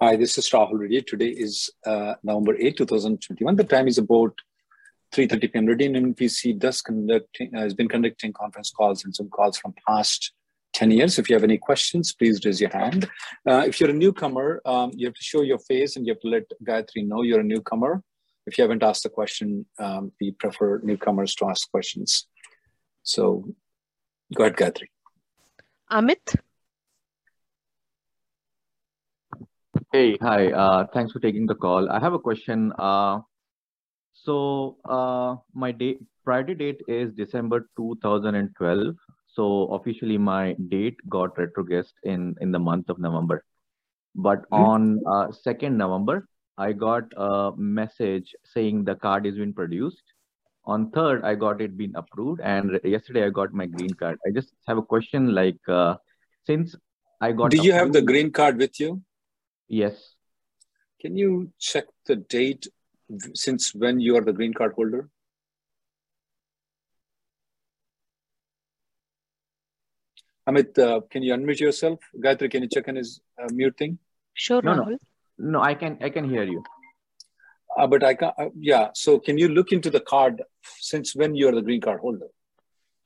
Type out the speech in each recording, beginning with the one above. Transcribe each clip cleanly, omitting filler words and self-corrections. Hi, this is Rahul Riri. Today is November 8, 2021. The time is about 3:30 p.m. Reddy & Newman PC has been conducting conference calls and Zoom calls from past 10 years. If you have any questions, please raise your hand. If you're a newcomer, you have to show your face and you have to let Gayatri know you're a newcomer. If you haven't asked a question, we prefer newcomers to ask questions. So go ahead, Gayatri. Amit? Hey, hi. Thanks for taking the call. I have a question. My priority date is December 2012. So officially my date got retrogressed in the month of November. But on 2nd November, I got a message saying the card is being produced. On 3rd, I got it being approved. And yesterday I got my green card. I just have a question like, since I got... Do you have the green card with you? Yes. Can you check the date since when you are the green card holder? Amit, can you unmute yourself? Gayatri, can you check on his mute thing? Sure, Rahul. No, I can hear you. But I can't, yeah. So can you look into the card since when you are the green card holder?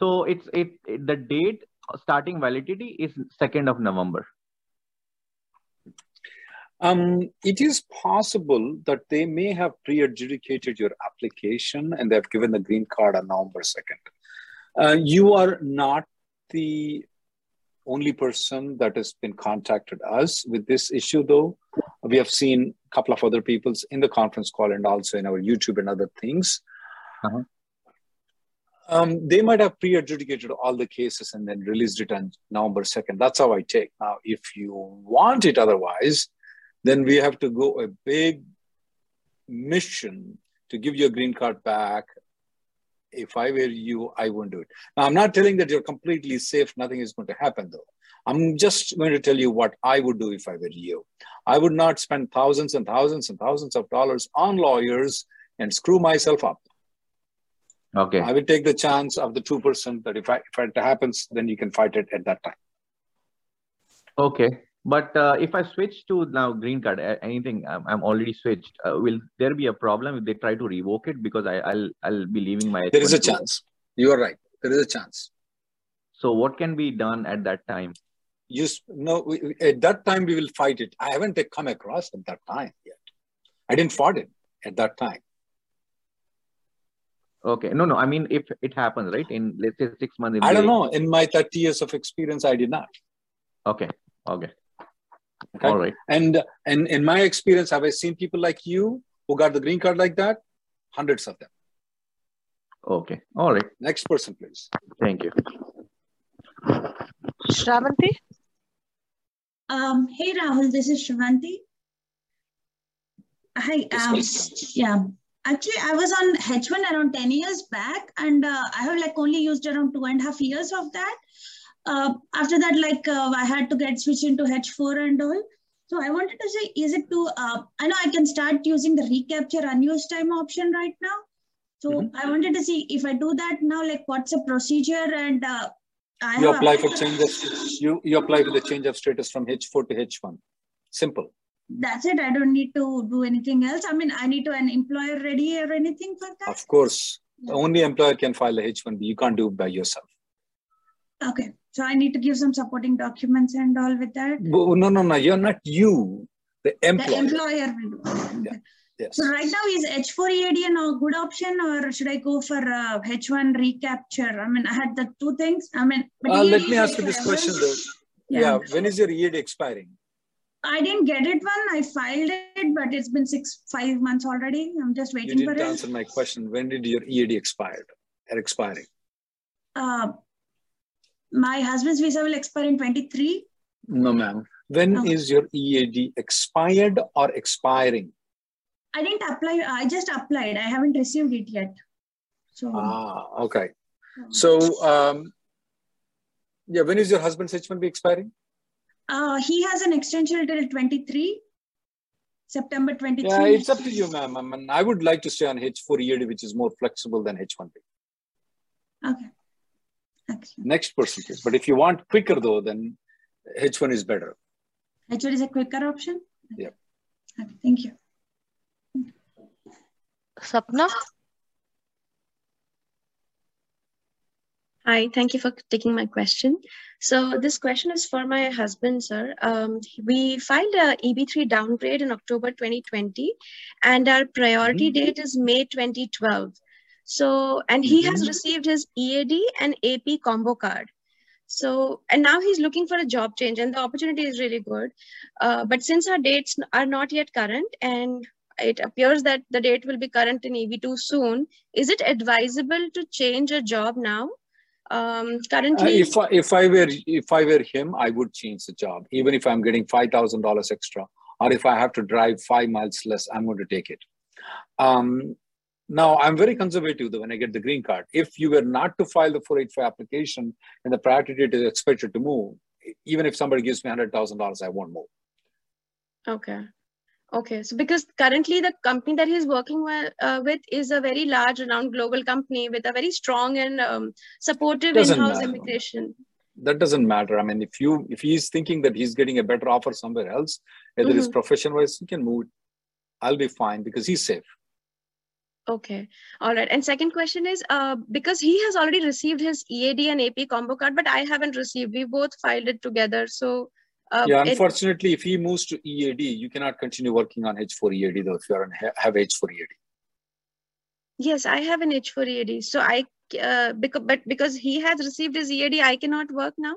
So it's the date starting validity is 2nd of November. It is possible that they may have pre-adjudicated your application and they've given the green card on November 2nd. You are not the only person that has been contacted us with this issue, though. We have seen a couple of other people in the conference call and also in our YouTube and other things. Uh-huh. They might have pre-adjudicated all the cases and then released it on November 2nd. That's how I take. Now, if you want it otherwise, then we have to go a big mission to give your green card back. If I were you, I wouldn't do it. Now, I'm not telling that you're completely safe. Nothing is going to happen, though. I'm just going to tell you what I would do if I were you. I would not spend thousands and thousands and thousands of dollars on lawyers and screw myself up. Okay. I would take the chance of the 2% that if it happens, then you can fight it at that time. Okay. But if I switch to now green card, anything, I'm already switched. Will there be a problem if they try to revoke it? Because I'll be leaving my... There is a chance. You are right. There is a chance. So what can be done at that time? At that time, we will fight it. I haven't come across at that time yet. I didn't fight it at that time. Okay. No. I mean, if it happens, right? In, let's say, 6 months... I don't know. In my 30 years of experience, I did not. Okay. Okay. All right. And in my experience, have I seen people like you who got the green card like that? Hundreds of them. Okay. All right. Next person, please. Thank you. Shravanti? Hey, Rahul. This is Shravanti. Hi. Yeah. Actually, I was on H1 around 10 years back, and I have only used around 2.5 years of that. After that, I had to get switched into H4 and all. So I wanted to say, I know I can start using the recapture unused time option right now. So I wanted to see if I do that now, what's the procedure and you apply for the change of status from H4 to H1. Simple. That's it. I don't need to do anything else. I mean, I need to an employer ready or anything for that. Of course, yeah. The only employer can file the H1B. You can't do it by yourself. Okay. So I need to give some supporting documents and all with that? No, you're not you. The employer. The employer will do. Okay. Yes. So right now, is H4 EAD a good option, or should I go for H1 recapture? I mean, I had the two things. I mean, let me ask you this question though. Yeah. When is your EAD expiring? I didn't get it when I filed it, but it's been 5 months already. I'm just waiting for it. You didn't answer my question. When did your EAD expiring? My husband's visa will expire in 23. No, ma'am. When is your EAD expired or expiring? I didn't apply. I just applied. I haven't received it yet. So. Okay. So, yeah. When is your husband's H1B expiring? He has an extension till 23, September 23. Yeah, it's up to you, ma'am. I mean, I would like to stay on H4 EAD, which is more flexible than H1B. Okay. Excellent. Next person, please. But if you want quicker though, then H1 is better. H1 is a quicker option? Okay. Yeah. Okay, thank you. Sapna? Hi, thank you for taking my question. So this question is for my husband, sir. We filed a EB3 downgrade in October 2020, and our priority date is May 2012. So, and he has received his EAD and AP combo card. So, and now he's looking for a job change, and the opportunity is really good. But since our dates are not yet current, and it appears that the date will be current in EB2 soon, is it advisable to change a job now? Currently, if I were him, I would change the job. Even if I'm getting $5,000 extra, or if I have to drive 5 miles less, I'm going to take it. Now, I'm very conservative though when I get the green card. If you were not to file the 485 application and the priority date is expected to move, even if somebody gives me $100,000, I won't move. Okay. Okay. So because currently the company that he's working with is a very large, renowned global company with a very strong and supportive in-house immigration. That doesn't matter. I mean, if he's thinking that he's getting a better offer somewhere else, whether it's profession-wise, he can move. I'll be fine because he's safe. Okay. All right. And second question is, because he has already received his EAD and AP combo card, but I haven't received. We both filed it together. So yeah, unfortunately, if he moves to EAD, you cannot continue working on H4 EAD though, if you have H4 EAD. Yes, I have an H4 EAD. So because he has received his EAD, I cannot work now?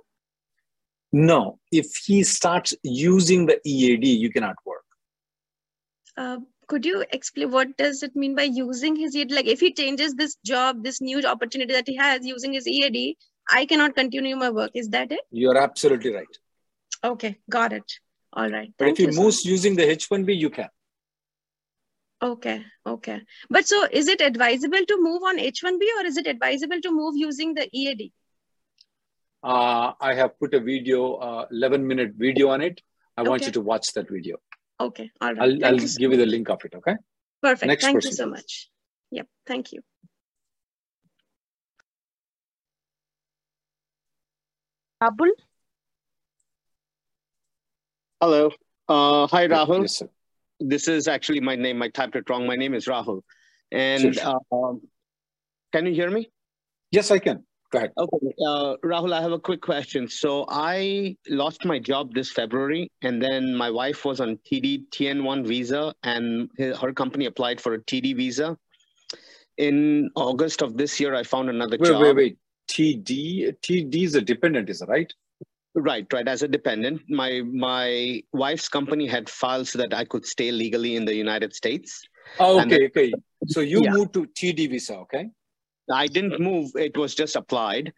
No, if he starts using the EAD, you cannot work. Could you explain what does it mean by using his EAD? Like if he changes this job, this new opportunity that he has using his EAD, I cannot continue my work. Is that it? You're absolutely right. Okay, got it. All right. But if he moves using the H1B, you can. Okay, okay. But so is it advisable to move on H1B or is it advisable to move using the EAD? I have put a video, 11-minute video on it. I want you to watch that video. Okay, all right. I'll give you the link of it, okay? Perfect. Next thank person. You so much. Yep, thank you. Rahul? Hello. Hi, Rahul. Yes, sir. This is actually my name. I typed it wrong. My name is Rahul. And can you hear me? Yes, I can. Go ahead. Okay. Rahul, I have a quick question. So I lost my job this February, and then my wife was on TD TN1 visa, and her company applied for a TD visa. In August of this year, I found another job. Wait. TD is a dependent, is it right? Right. As a dependent, my wife's company had filed so that I could stay legally in the United States. Oh, okay. So you moved to TD visa, okay? I didn't move. It was just applied.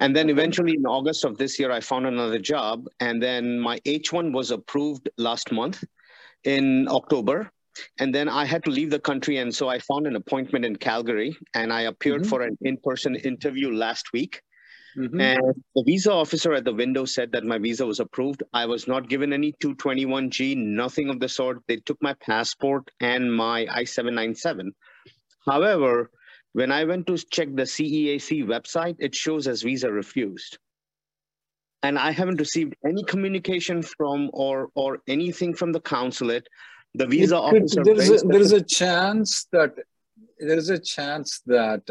And then eventually in August of this year, I found another job. And then my H1 was approved last month in October. And then I had to leave the country. And so I found an appointment in Calgary and I appeared for an in-person interview last week. And the visa officer at the window said that my visa was approved. I was not given any 221G, nothing of the sort. They took my passport and my I-797. However, when I went to check the CEAC website, it shows as visa refused. And I haven't received any communication from or anything from the consulate. The visa officer... There is a chance that...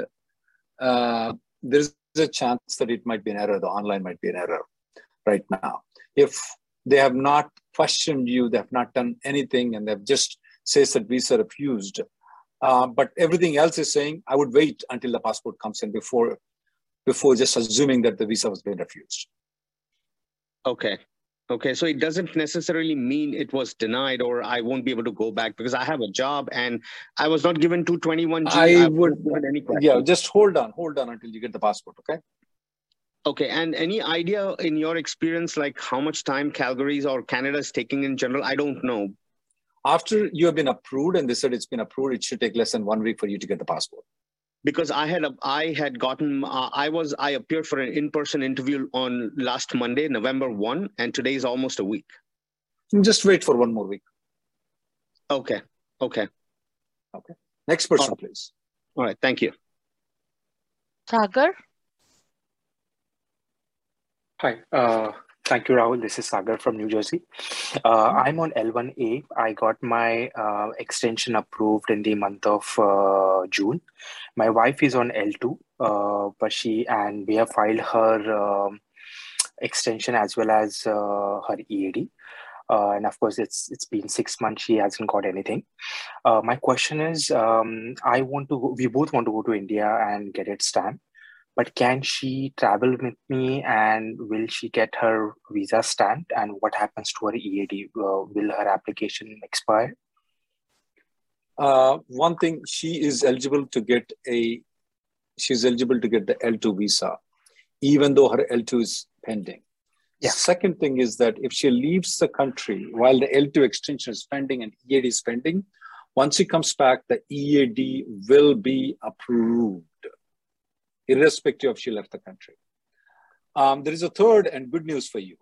a chance that it might be an error. The online might be an error right now. If they have not questioned you, they have not done anything, and they've just says that visa refused, but everything else is saying, I would wait until the passport comes in before just assuming that the visa was being refused. Okay. Okay, so it doesn't necessarily mean it was denied or I won't be able to go back because I have a job and I was not given 221G. I would, any question. Yeah, just hold on until you get the passport, okay? Okay, and any idea in your experience, like how much time Calgary's or Canada's taking in general? I don't know. After you have been approved and they said it's been approved, it should take less than 1 week for you to get the passport. Because I appeared for an in-person interview on last Monday, November 1, and today is almost a week. Just wait for one more week. Okay. Okay. Okay. Next person, please. All right. Thank you. Sagar. Hi. Thank you, Rahul. This is Sagar from New Jersey. I'm on L1A. I got my extension approved in the month of June. My wife is on L2, but we have filed her extension as well as her EAD. And of course, it's been 6 months. She hasn't got anything. My question is, we both want to go to India and get it stamped. But can she travel with me, and will she get her visa stamped, and what happens to her EAD? Will her application expire? One thing, she's eligible to get the L2 visa, even though her L2 is pending. Yeah. Second thing is that if she leaves the country while the L2 extension is pending and EAD is pending, once she comes back, the EAD will be approved, irrespective of she left the country. There is a third and good news for you.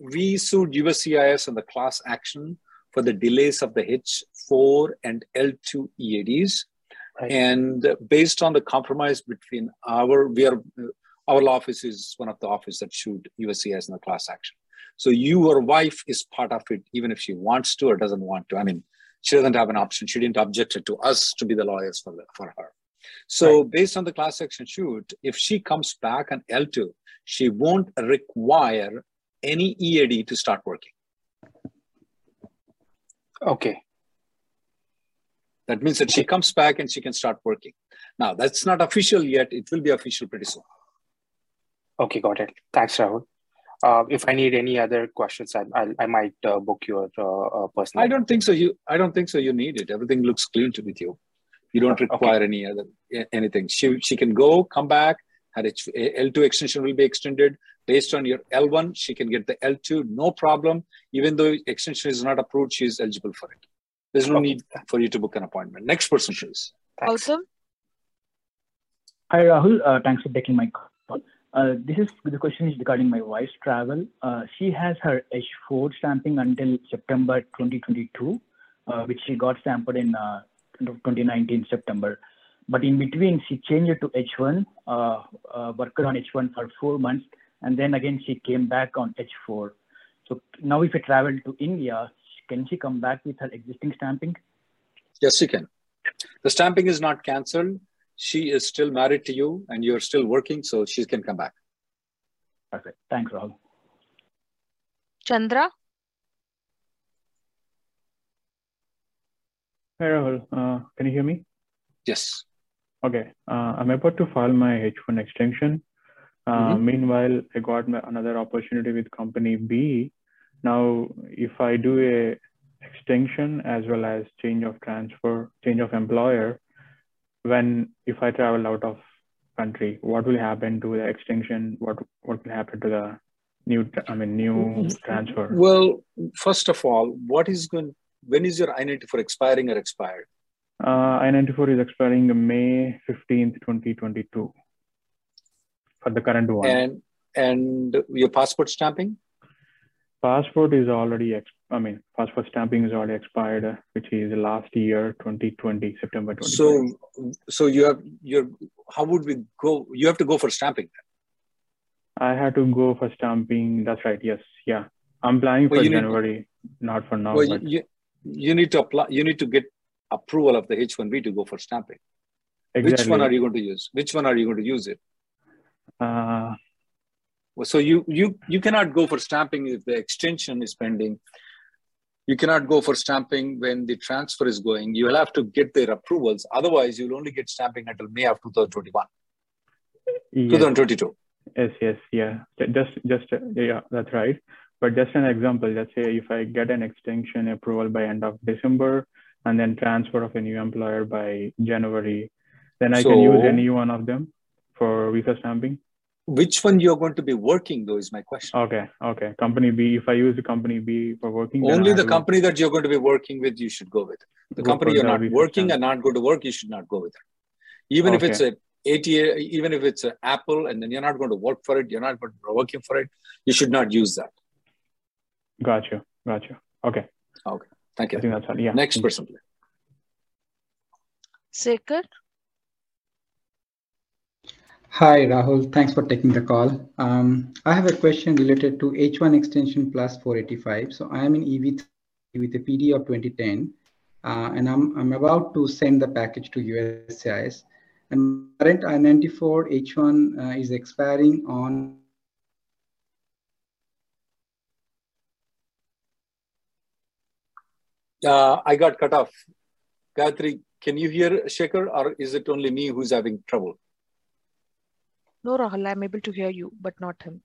We sued USCIS in the class action for the delays of the H4 and L2 EADs. Right. And based on the compromise between our law office is one of the office that sued USCIS in the class action. So your wife is part of it, even if she wants to or doesn't want to. I mean, she doesn't have an option. She didn't object it to us to be the lawyers for her. So right. Based on the class action suit, if she comes back on L2, she won't require any EAD to start working. Okay. That means that she comes back and she can start working. Now, that's not official yet. It will be official pretty soon. Okay, got it. Thanks, Rahul. If I need any other questions, I might book your personal. I don't think so. You need it. Everything looks clean with you. You don't require anything. She can go, come back, her L2 extension will be extended. Based on your L1, she can get the L2, no problem. Even though extension is not approved, she is eligible for it. There's no need for you to book an appointment. Next person, please. Awesome. Hi, Rahul. Thanks for taking my call. The question is regarding my wife's travel. She has her H4 stamping until September 2022, which she got stamped in 2019 September, but in between she changed it to H1, worked on H1 for 4 months, and then again she came back on H4. So now if you travel to India, can she come back with her existing stamping? Yes, she can. The stamping is not cancelled. She is still married to you and you're still working, so she can come back. Perfect. Thanks, Rahul. Chandra? Hi, Rahul. Can you hear me? Yes. Okay. I'm about to file my H1 extension. Meanwhile, I got another opportunity with company B. Now, if I do a extension as well as change of transfer, change of employer, if I travel out of country, what will happen to the extension? What will happen to the new transfer? Well, first of all, when is your I-94 expiring or expired? I-94 is expiring May 15th, 2022 for the current one. And your passport stamping? Passport is already, passport stamping is already expired, which is last year, 2020, September 2020. So how would we go? You have to go for stamping then? I had to go for stamping. That's right. Yes. Yeah. I'm planning for January, not for now. You need to get approval of the H-1B to go for stamping. Exactly. Which one are you going to use? Which one are you going to use it? So you cannot go for stamping if the extension is pending. You cannot go for stamping when the transfer is going. You will have to get their approvals. Otherwise, you'll only get stamping until May of 2021. Yes. 2022. Yes, yes, yeah. Just yeah, that's right. But just an example, let's say if I get an extension approval by end of December and then transfer of a new employer by January, then I can use any one of them for visa stamping. Which one you're going to be working though is my question. Okay, okay. Company B, if I use the company B for working. Only the company that you're going to be working with, you should go with. The company you're not working and not going to work, you should not go with it. Even if it's a ATA, even if it's an Apple and then you're not going to work for it, you're not going to be working for it, you should not use that. Gotcha. Gotcha. Okay. Okay. Thank you. I think that's all. Yeah. Next person. Shekhar. Hi, Rahul. Thanks for taking the call. I have a question related to H1 extension plus 485. So I am in EB3 with a PD of 2010, and I'm about to send the package to USCIS. And current I-94 H1 is expiring on I got cut off. Gayatri, can you hear Shekhar, or is it only me who's having trouble? No, Rahul, I'm able to hear you, but not him.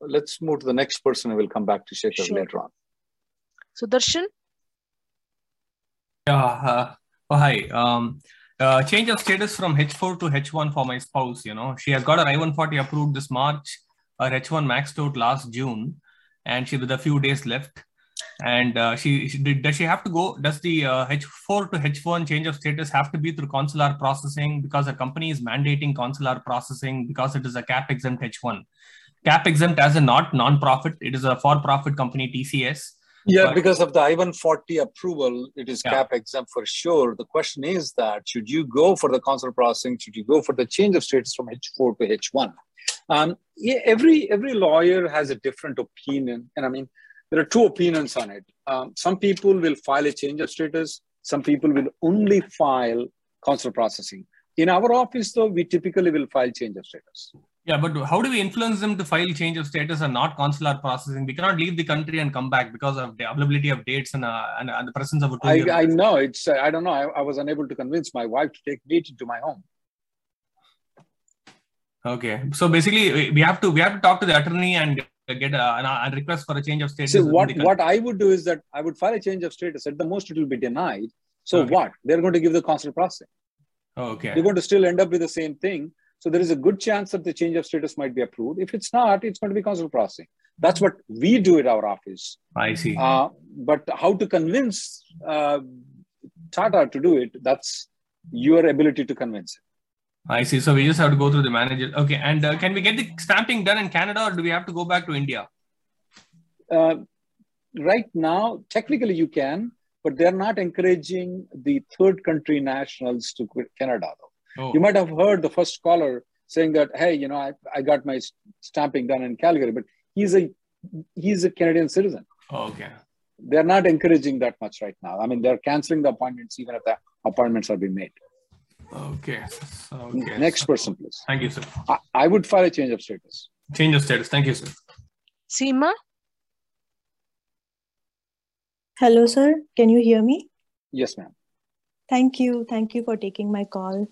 Let's move to the next person and we'll come back to Shekhar later on. So, Darshan? Yeah, hi. Change of status from H4 to H1 for my spouse, you know. She has got her I-140 approved this March, her H1 maxed out last June, and she with a few days left. And does she have to go? Does the H4 to H1 change of status have to be through consular processing, because her company is mandating consular processing because it is a cap exempt H1? Cap exempt as a not non-profit, it is a for-profit company, TCS. Yeah, but because of the I-140 approval, it is cap exempt for sure. The question is that should you go for the consular processing? Should you go for the change of status from H4 to H1? Yeah, every lawyer has a different opinion, and I mean, there are two opinions on it. Some people will file a change of status. Some people will only file consular processing. In our office, though, we typically will file change of status. Yeah, but how do we influence them to file change of status and not consular processing? We cannot leave the country and come back because of the availability of dates and the presence of a two-year. I know. It's, I don't know. I was unable to convince my wife to take me to my home. Okay. So basically, we have to talk to the attorney and get a request for a change of status. So what I would do is that I would file a change of status. At the most, it will be denied. So what? They're going to give the consular processing. Okay. They're going to still end up with the same thing. So there is a good chance that the change of status might be approved. If it's not, it's going to be consular processing. That's what we do at our office. I see. But how to convince Tata to do it, that's your ability to convince it. I see. So we just have to go through the manager. Okay. And can we get the stamping done in Canada, or do we have to go back to India? Right now, technically you can, but they're not encouraging the third country nationals to quit Canada though. Oh. You might have heard the first caller saying that, hey, you know, I got my stamping done in Calgary, but he's a Canadian citizen. Oh, okay. They're not encouraging that much right now. I mean, they're canceling the appointments even if the appointments are being made. Okay. Okay. Next person, please. Thank you, sir. I would file a change of status. Change of status. Thank you, sir. Seema? Hello, sir. Can you hear me? Yes, ma'am. Thank you. Thank you for taking my call.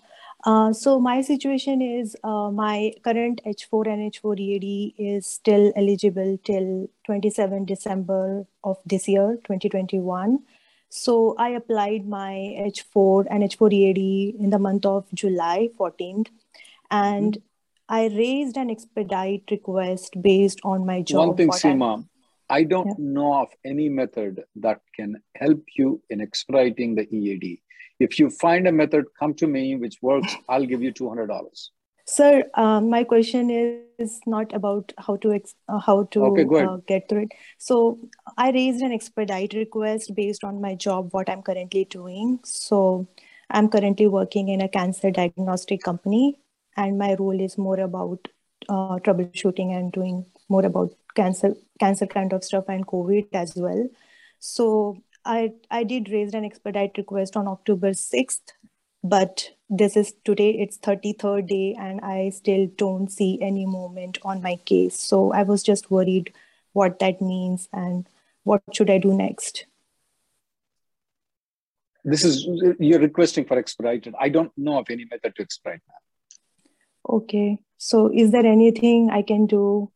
So my situation is my current H4 and H4 EAD is still eligible till 27 December of this year, 2021. So I applied my H4 and H4 EAD in the month of July 14th, and I raised an expedite request based on my job. One thing, Seema, I don't know of any method that can help you in expediting the EAD. If you find a method, come to me, which works, I'll give you $200. Sir, my question is not about how to get through it. So I raised an expedite request based on my job, what I'm currently doing. So I'm currently working in a cancer diagnostic company, and my role is more about troubleshooting and doing more about cancer kind of stuff and COVID as well. So I did raise an expedite request on October 6th, but this is today, it's 33rd day and I still don't see any movement on my case. So I was just worried what that means and what should I do next? This is, you're requesting for expedited. I don't know of any method to expedite that. Okay. So is there anything I can do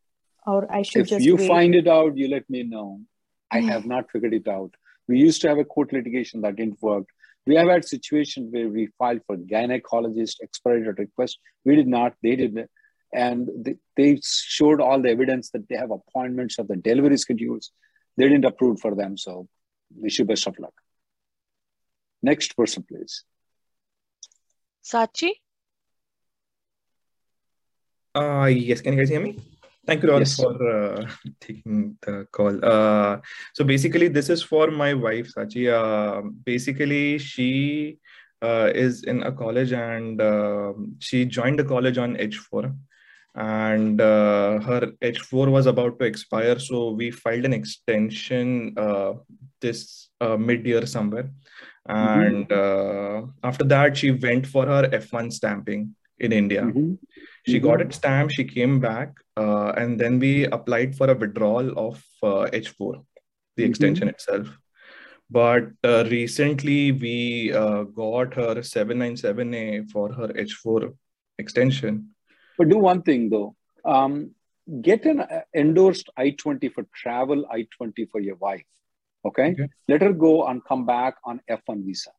or I should just wait? If you find it out, you let me know. I have not figured it out. We used to have a court litigation that didn't work. We have had situations where we filed for gynecologist expedited request. We did not, they did. And they showed all the evidence that they have appointments of the delivery schedules. They didn't approve for them. So wish you best of luck. Next person, please. Sachi? Yes, can you guys hear me? Thank you all for taking the call. So basically, this is for my wife, Sachi. Basically, she is in a college and she joined the college on H4. And her H4 was about to expire. So we filed an extension this mid-year somewhere. And after that, she went for her F1 stamping in India. She got it stamped, she came back, and then we applied for a withdrawal of H4, the extension itself. But recently, we got her 797A for her H4 extension. But do one thing though, get an endorsed I-20 for travel, I-20 for your wife. Okay? Let her go and come back on F1 visa.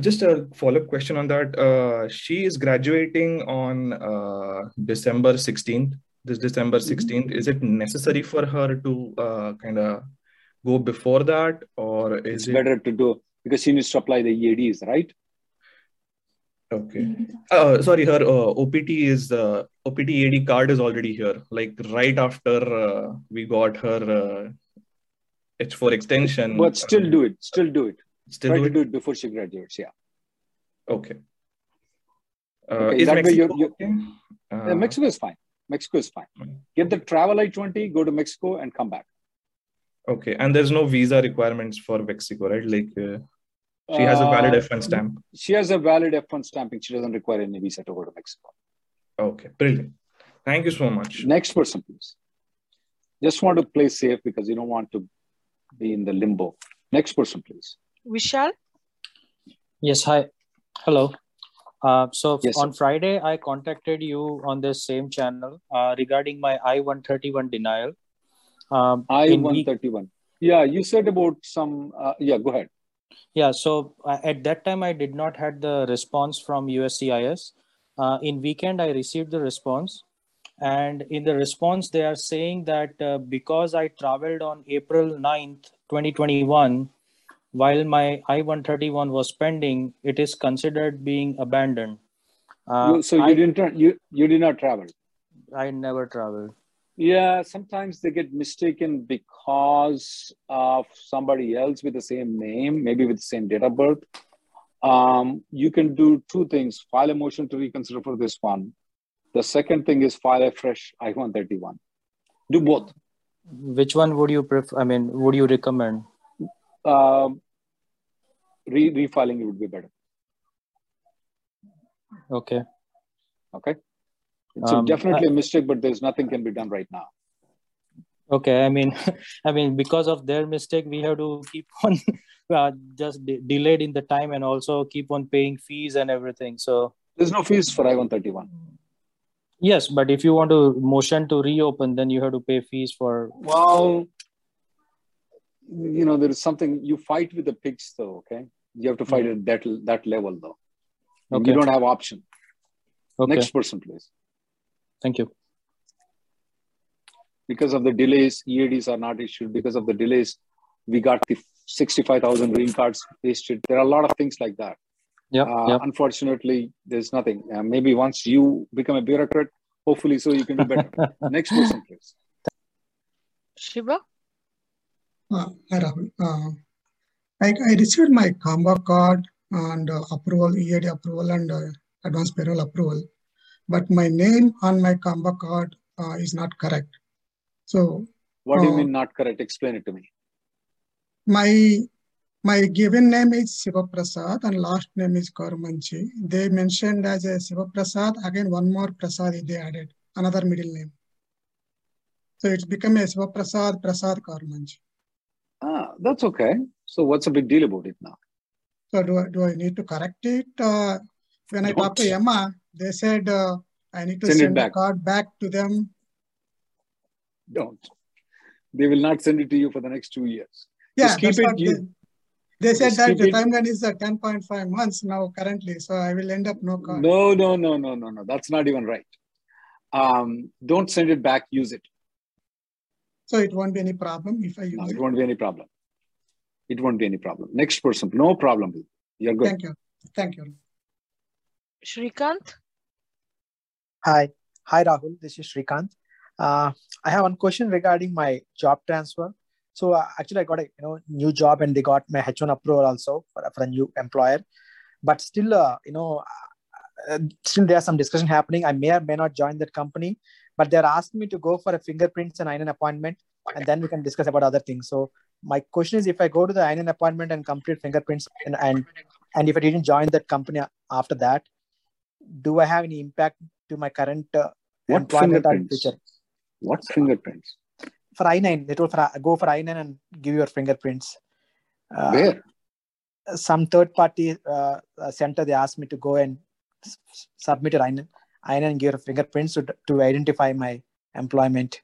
Just a follow-up question on that. She is graduating on December 16th. This December 16th, is it necessary for her to kind of go before that, or is it's better to do because she needs to apply the EADs, right? Okay. Sorry, her OPT is OPT EAD card is already here. Like right after we got her. H4 extension. But still do it. Still do it. Still do it? Do it before she graduates. Yeah. Okay. Okay, is that Mexico, yeah, Mexico is fine. Mexico is fine. Get the travel I-20, go to Mexico and come back. Okay. And there's no visa requirements for Mexico, right? Like she has a valid F1 stamp. She has a valid F1 stamping. She doesn't require any visa to go to Mexico. Okay. Brilliant. Thank you so much. Next person, please. Just want to play safe because you don't want to be in the limbo. Next person, please. Vishal? Yes, hi. Hello. So yes, on Friday, I contacted you on the same channel regarding my I-131 denial. I-131. Yeah, you said about some, yeah, go ahead. Yeah, so at that time, I did not had the response from USCIS. In weekend, I received the response. And in the response, they are saying that because I traveled on April 9th, 2021, while my I-131 was pending, it is considered being abandoned. So you did not travel? I never traveled. Yeah, sometimes they get mistaken because of somebody else with the same name, maybe with the same date of birth. You can do two things, file a motion to reconsider for this one. The second thing is file a fresh I-131. Do both. Which one would you prefer? I mean, would you recommend? Refiling it would be better. Okay. Okay. It's definitely a mistake, but there's nothing can be done right now. Okay. I mean, because of their mistake, we have to keep on just delayed in the time and also keep on paying fees and everything. So there's no fees for I-131. Yes, but if you want to motion to reopen, then you have to pay fees for... Well, you know, there is something, you fight with the pigs though, okay? You have to fight at that level though. Okay. You don't have option. Okay. Next person, please. Thank you. Because of the delays, EADs are not issued. Because of the delays, we got the 65,000 green cards issued. There are a lot of things like that. Yeah. Unfortunately, there's nothing. Maybe once you become a bureaucrat, hopefully, so you can do better. Next person, please. Shiva. Hi, Rahul. I received my combo card and approval, EAD approval, and advance payroll approval, but my name on my combo card is not correct. So, what do you mean not correct? Explain it to me. My My given name is Sivaprasad and last name is Karmanchi. They mentioned as a Sivaprasad, again one more Prasad they added, another middle name. So it's become a Sivaprasad, Prasad Karmanchi. Ah, that's okay. So what's a big deal about it now? So do I need to correct it? When I talked to Emma, they said I need to send the card back to them. Don't. They will not send it to you for the next 2 years. Yeah, keep it. They said that the timeline is 10.5 months now currently, so I will end up no card. No. That's not even right. Don't send it back. Use it. So it won't be any problem if I use it? No, it won't be any problem. It won't be any problem. Next person, no problem. You're good. Thank you. Thank you. Shrikant? Hi. Hi, Rahul. This is Shrikant. I have one question regarding my job transfer. So actually, I got a new job and they got my H1 approval also for a new employer. But still, still there's some discussion happening. I may or may not join that company, but they're asking me to go for a fingerprints and I-9 appointment, and then we can discuss about other things. So my question is, if I go to the I-9 appointment and complete fingerprints, and if I didn't join that company after that, do I have any impact to my current employment or future? What fingerprints? For I-9, they told go for I-9 and give your fingerprints. Where? Some third-party center, they asked me to go and submit an I-9 and give your fingerprints to identify my employment.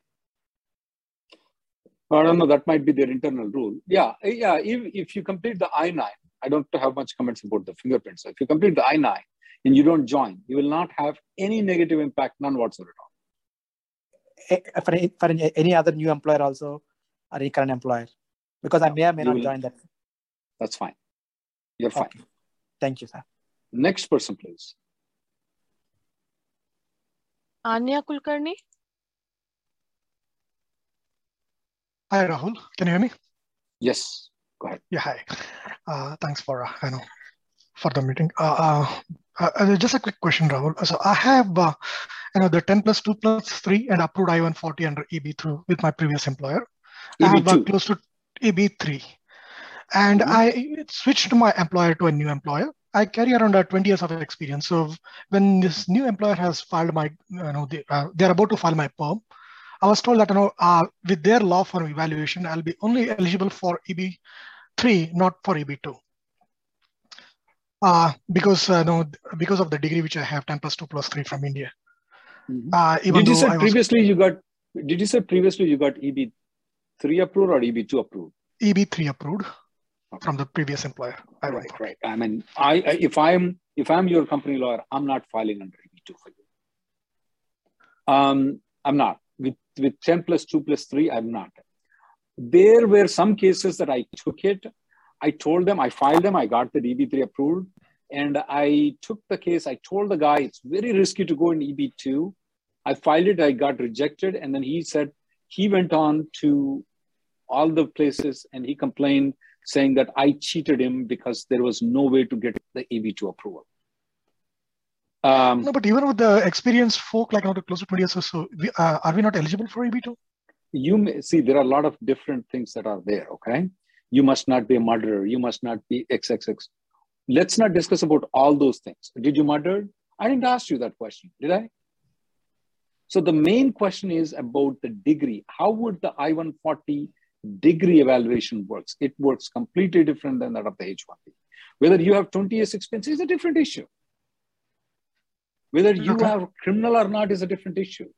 I don't know, that might be their internal rule. Yeah. If you complete the I-9, I don't have much comments about the fingerprints. So if you complete the I-9 and you don't join, you will not have any negative impact, none whatsoever at all. For any other new employer also, or any current employer, because I may or may not join that. That's fine. You're fine. Okay. Thank you, sir. Next person, please. Anya Kulkarni. Hi, Rahul. Can you hear me? Yes. Go ahead. Yeah, hi. Thanks for for the meeting. Just a quick question, Rahul. So I have the 10 plus 2 plus 3 and approved I-140 under EB2 with my previous employer. EB2. I have worked close to EB3. And I switched my employer to a new employer. I carry around 20 years of experience. So when this new employer has filed my, they're about to file my PERM, I was told that with their law firm evaluation, I'll be only eligible for EB3, not for EB2. Because of the degree which I have, 10 plus 2 plus 3 from India. Did you say previously you got EB3 approved or EB2 approved? EB3 approved from the previous employer. Right. I mean, if I'm your company lawyer, I'm not filing under EB2 for you. I'm not. With 10 plus 2 plus 3, I'm not. There were some cases that I took it. I told them, I filed them, I got the EB3 approved, and I took the case, I told the guy, it's very risky to go in EB2. I filed it, I got rejected, and then he said, he went on to all the places and he complained saying that I cheated him because there was no way to get the EB2 approval. No, but even with the experienced folk, like close to 20 years or so, are we not eligible for EB2? You may see, there are a lot of different things that are there, okay? You must not be a murderer. You must not be XXX. Let's not discuss about all those things. Did you murder? I didn't ask you that question, did I? So the main question is about the degree. How would the I-140 degree evaluation works? It works completely different than that of the H-1B. Whether you have 20 years experience is a different issue. Whether you are criminal or not is a different issue.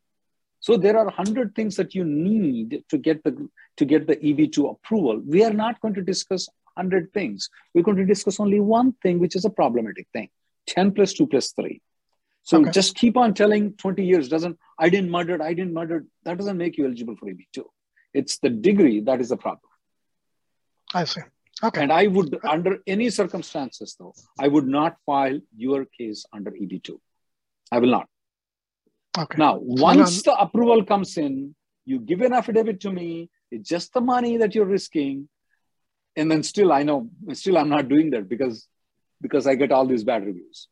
So there are 100 things that you need to get the EB2 approval. We are not going to discuss 100 things. We're going to discuss only one thing, which is a problematic thing, 10 plus 2 plus 3. So just keep on telling 20 years doesn't, I didn't murder. That doesn't make you eligible for EB2. It's the degree that is the problem. I see. Okay. And I would, under any circumstances though, I would not file your case under EB2. I will not. Okay. Now, once the approval comes in, you give an affidavit to me, it's just the money that you're risking. And then still I'm not doing that because I get all these bad reviews.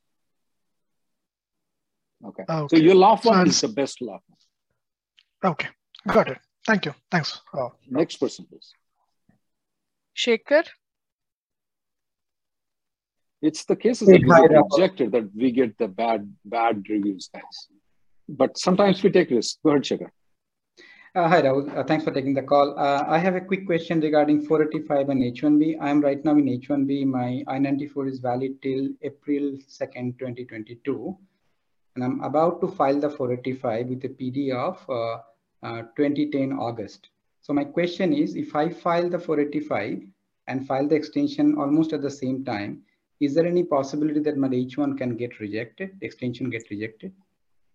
Okay. So your law firm is the best law firm. Okay. Got it. Thank you. Thanks. Next person, please. Shekhar. It's the cases that we get rejected that we get the bad reviews, guys. But sometimes we take risks. Go ahead, Shekhar. Hi, Rahul. Thanks for taking the call. I have a quick question regarding 485 and H-1B. I am right now in H-1B. My I-94 is valid till April 2nd, 2022. And I'm about to file the 485 with a PD of 2010 August. So my question is, if I file the 485 and file the extension almost at the same time, is there any possibility that my H-1 can get rejected, extension get rejected?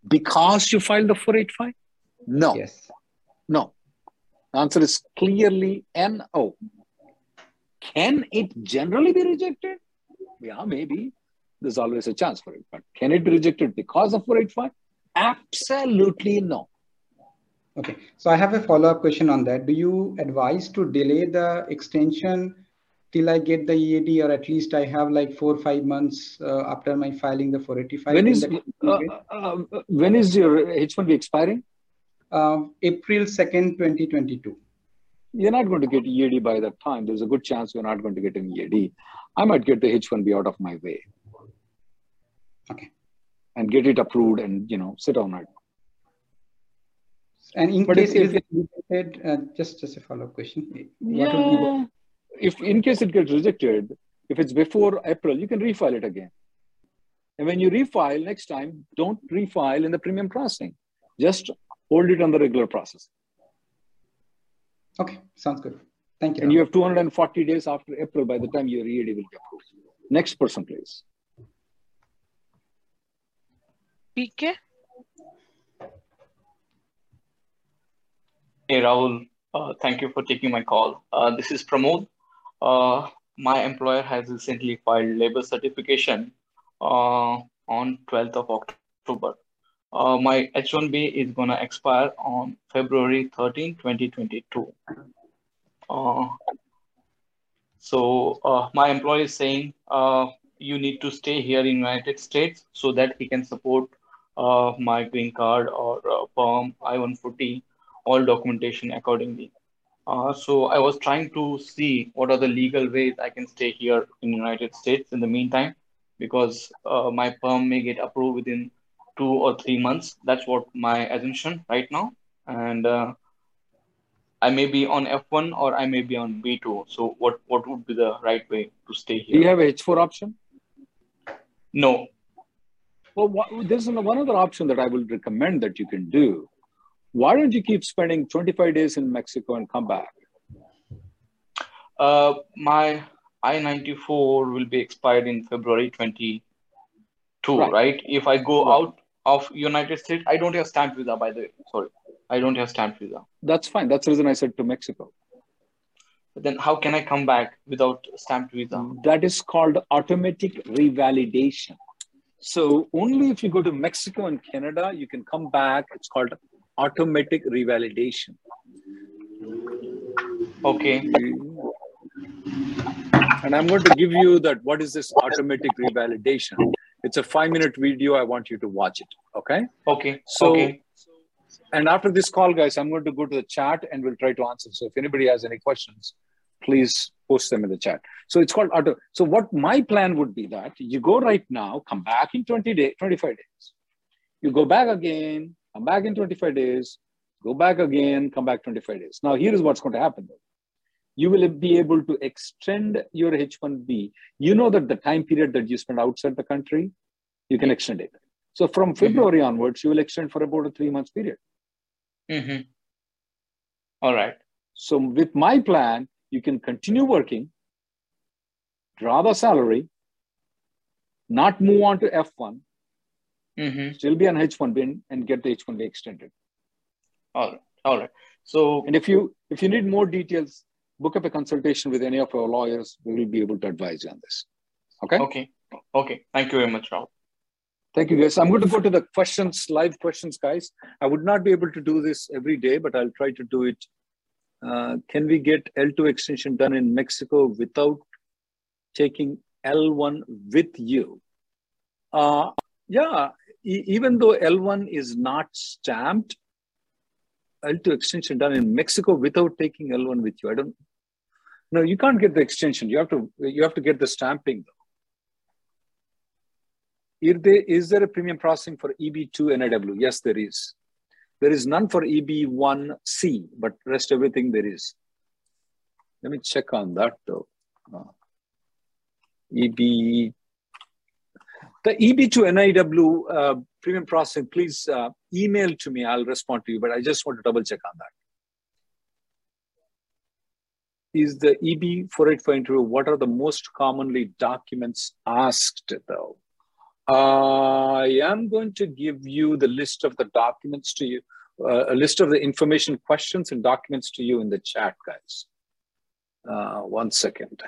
Because you filed the 485? No. Yes. No. The answer is clearly no. Can it generally be rejected? Yeah, maybe. There's always a chance for it. But can it be rejected because of 485? Absolutely no. Okay. So I have a follow-up question on that. Do you advise to delay the extension till I get the EAD, or at least I have like 4 or 5 months after my filing the 485? When is your H-1B expiring? April 2nd, 2022. You're not going to get EAD by that time. There's a good chance you're not going to get an EAD. I might get the H-1B out of my way. Okay. And get it approved and, you know, sit on it. And in case it gets rejected, just a follow-up question. Yeah. If in case it gets rejected, if it's before April, you can refile it again. And when you refile next time, don't refile in the premium processing. Just hold it on the regular process. Okay, sounds good. Thank you. And you have 240 days after April by the time your EAD will be approved. Next person, please. PK? Hey, Rahul. Thank you for taking my call. This is Pramod. My employer has recently filed labor certification on 12th of October. My H-1B is going to expire on February 13, 2022. So my employer is saying you need to stay here in United States so that he can support my green card or PERM, I-140, all documentation accordingly. So I was trying to see what are the legal ways I can stay here in United States in the meantime, because my PERM may get approved within 2 or 3 months. That's what my assumption right now. And I may be on F1 or I may be on B2. So what would be the right way to stay here? Do you have H4 option? No. Well, there's one other option that I will recommend that you can do. Why don't you keep spending 25 days in Mexico and come back? My I-94 will be expired in February 2022. Right? If I go out of United States, I don't have stamp visa, by the way. Sorry. I don't have stamp visa. That's fine. That's the reason I said to Mexico. But then how can I come back without stamp visa? That is called automatic revalidation. So only if you go to Mexico and Canada, you can come back. It's called automatic revalidation. Okay. And I'm going to give you that. What is this automatic revalidation? It's a 5-minute video. I want you to watch it. Okay. Okay. So, okay. And after this call, guys, I'm going to go to the chat and we'll try to answer. So if anybody has any questions, please post them in the chat. So it's called auto. So what my plan would be that you go right now, come back in 20 days, 25 days. You go back again, come back in 25 days, go back again, come back 25 days. Now here is what's going to happen though. You will be able to extend your H-1B. You know that the time period that you spend outside the country, you can extend it. So from February onwards, you will extend for about a 3-month period. All right. So with my plan, you can continue working, draw the salary, not move on to F1, still be on H-1B and get the H-1B extended. All right. All right. So, and if you need more details, book up a consultation with any of our lawyers. We will be able to advise you on this. Okay? Okay. Okay. Thank you very much, Rahul. Thank you, guys. I'm going to go to the questions, live questions, guys. I would not be able to do this every day, but I'll try to do it. Can we get L2 extension done in Mexico without taking L1 with you? Yeah. Even though L1 is not stamped, L2 extension done in Mexico without taking L1 with you. I don't. No, you can't get the extension. You have to get the stamping though. Is there a premium processing for EB2 NIW? Yes, there is. There is none for EB1C, but rest everything there is. Let me check on that though. The EB2 NIW premium processing, please email to me. I'll respond to you, but I just want to double check on that. Is the EB485 interview, what are the most commonly documents asked though? I am going to give you the list of the documents to you, a list of the information questions and documents to you in the chat, guys. One second.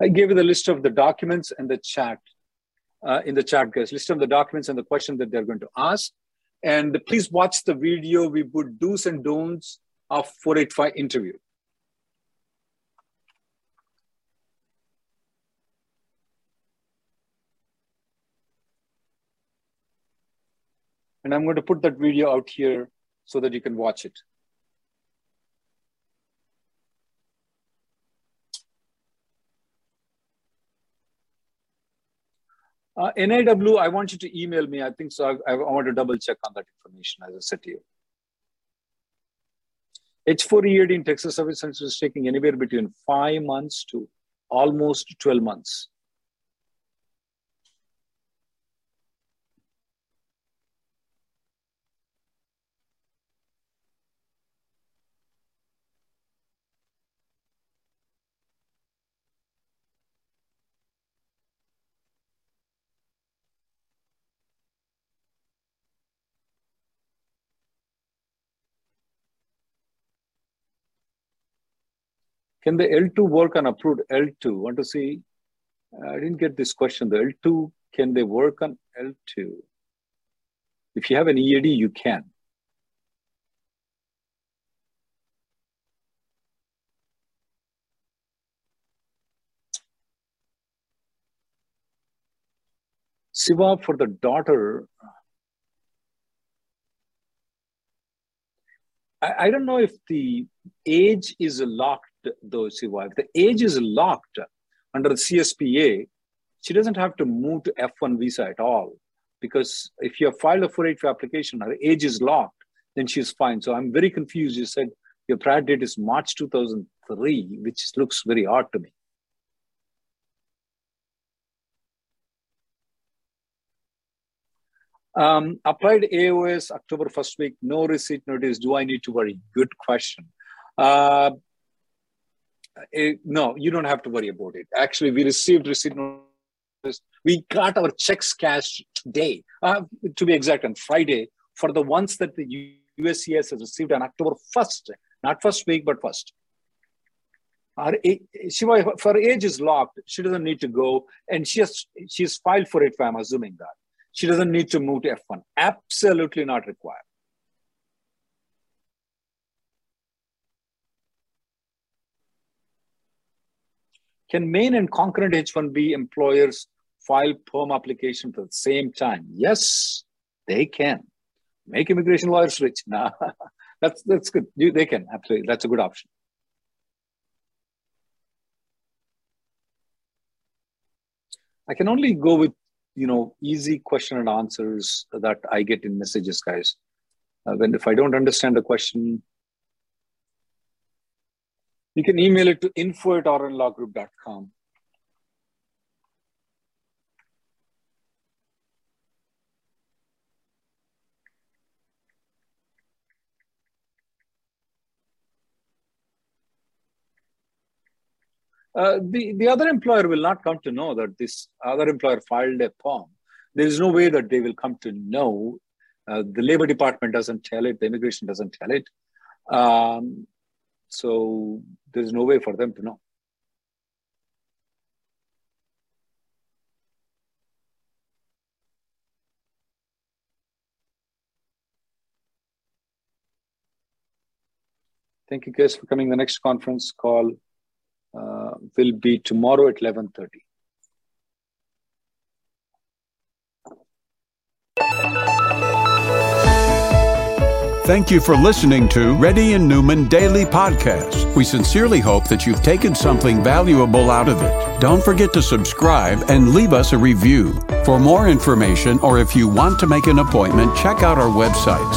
I gave you the list of the documents and the chat, in the chat, guys. List of the documents and the question that they're going to ask. And please watch the video. We put do's and don'ts of 485 interview. And I'm going to put that video out here so that you can watch it. NIW, I want you to email me. I think so. I want to double check on that information, as I said to you. H4 EAD in Texas Service Center is taking anywhere between 5 months to almost 12 months. Can the L2 work on approved L2? Want to see, I didn't get this question. The L2, can they work on L2? If you have an EAD, you can. Siva, for the daughter, I don't know if the age is locked though, Siva. If the age is locked under the CSPA, she doesn't have to move to F1 visa at all, because if you have filed a 485 application, her age is locked, then she's fine. So I'm very confused. You said your prior date is March 2003, which looks very odd to me. Applied AOS October 1st week, no receipt notice. Do I need to worry? Good question. No, you don't have to worry about it. Actually, we received receipt notice. We got our checks cashed today, to be exact, on Friday, for the ones that the USCIS has received on October 1st. Not first week, but first. If her age is locked, she doesn't need to go. And she's filed for it, I'm assuming that. She doesn't need to move to F1. Absolutely not required. Can main and concurrent H-1B employers file PERM application at the same time? Yes, they can. Make immigration lawyers rich. Nah, that's good. They can, absolutely. That's a good option. I can only go with, you know, easy question and answers that I get in messages, guys. If I don't understand the question, you can email it to info@rnlawgroup.com. The other employer will not come to know that this other employer filed a PERM. There is no way that they will come to know. The Labor Department doesn't tell it. The immigration doesn't tell it. So there's no way for them to know. Thank you guys for coming. The next conference call will be tomorrow at 11:30. Thank you for listening to Reddy and Newman Daily Podcast. We sincerely hope that you've taken something valuable out of it. Don't forget to subscribe and leave us a review. For more information, or if you want to make an appointment, check out our websites,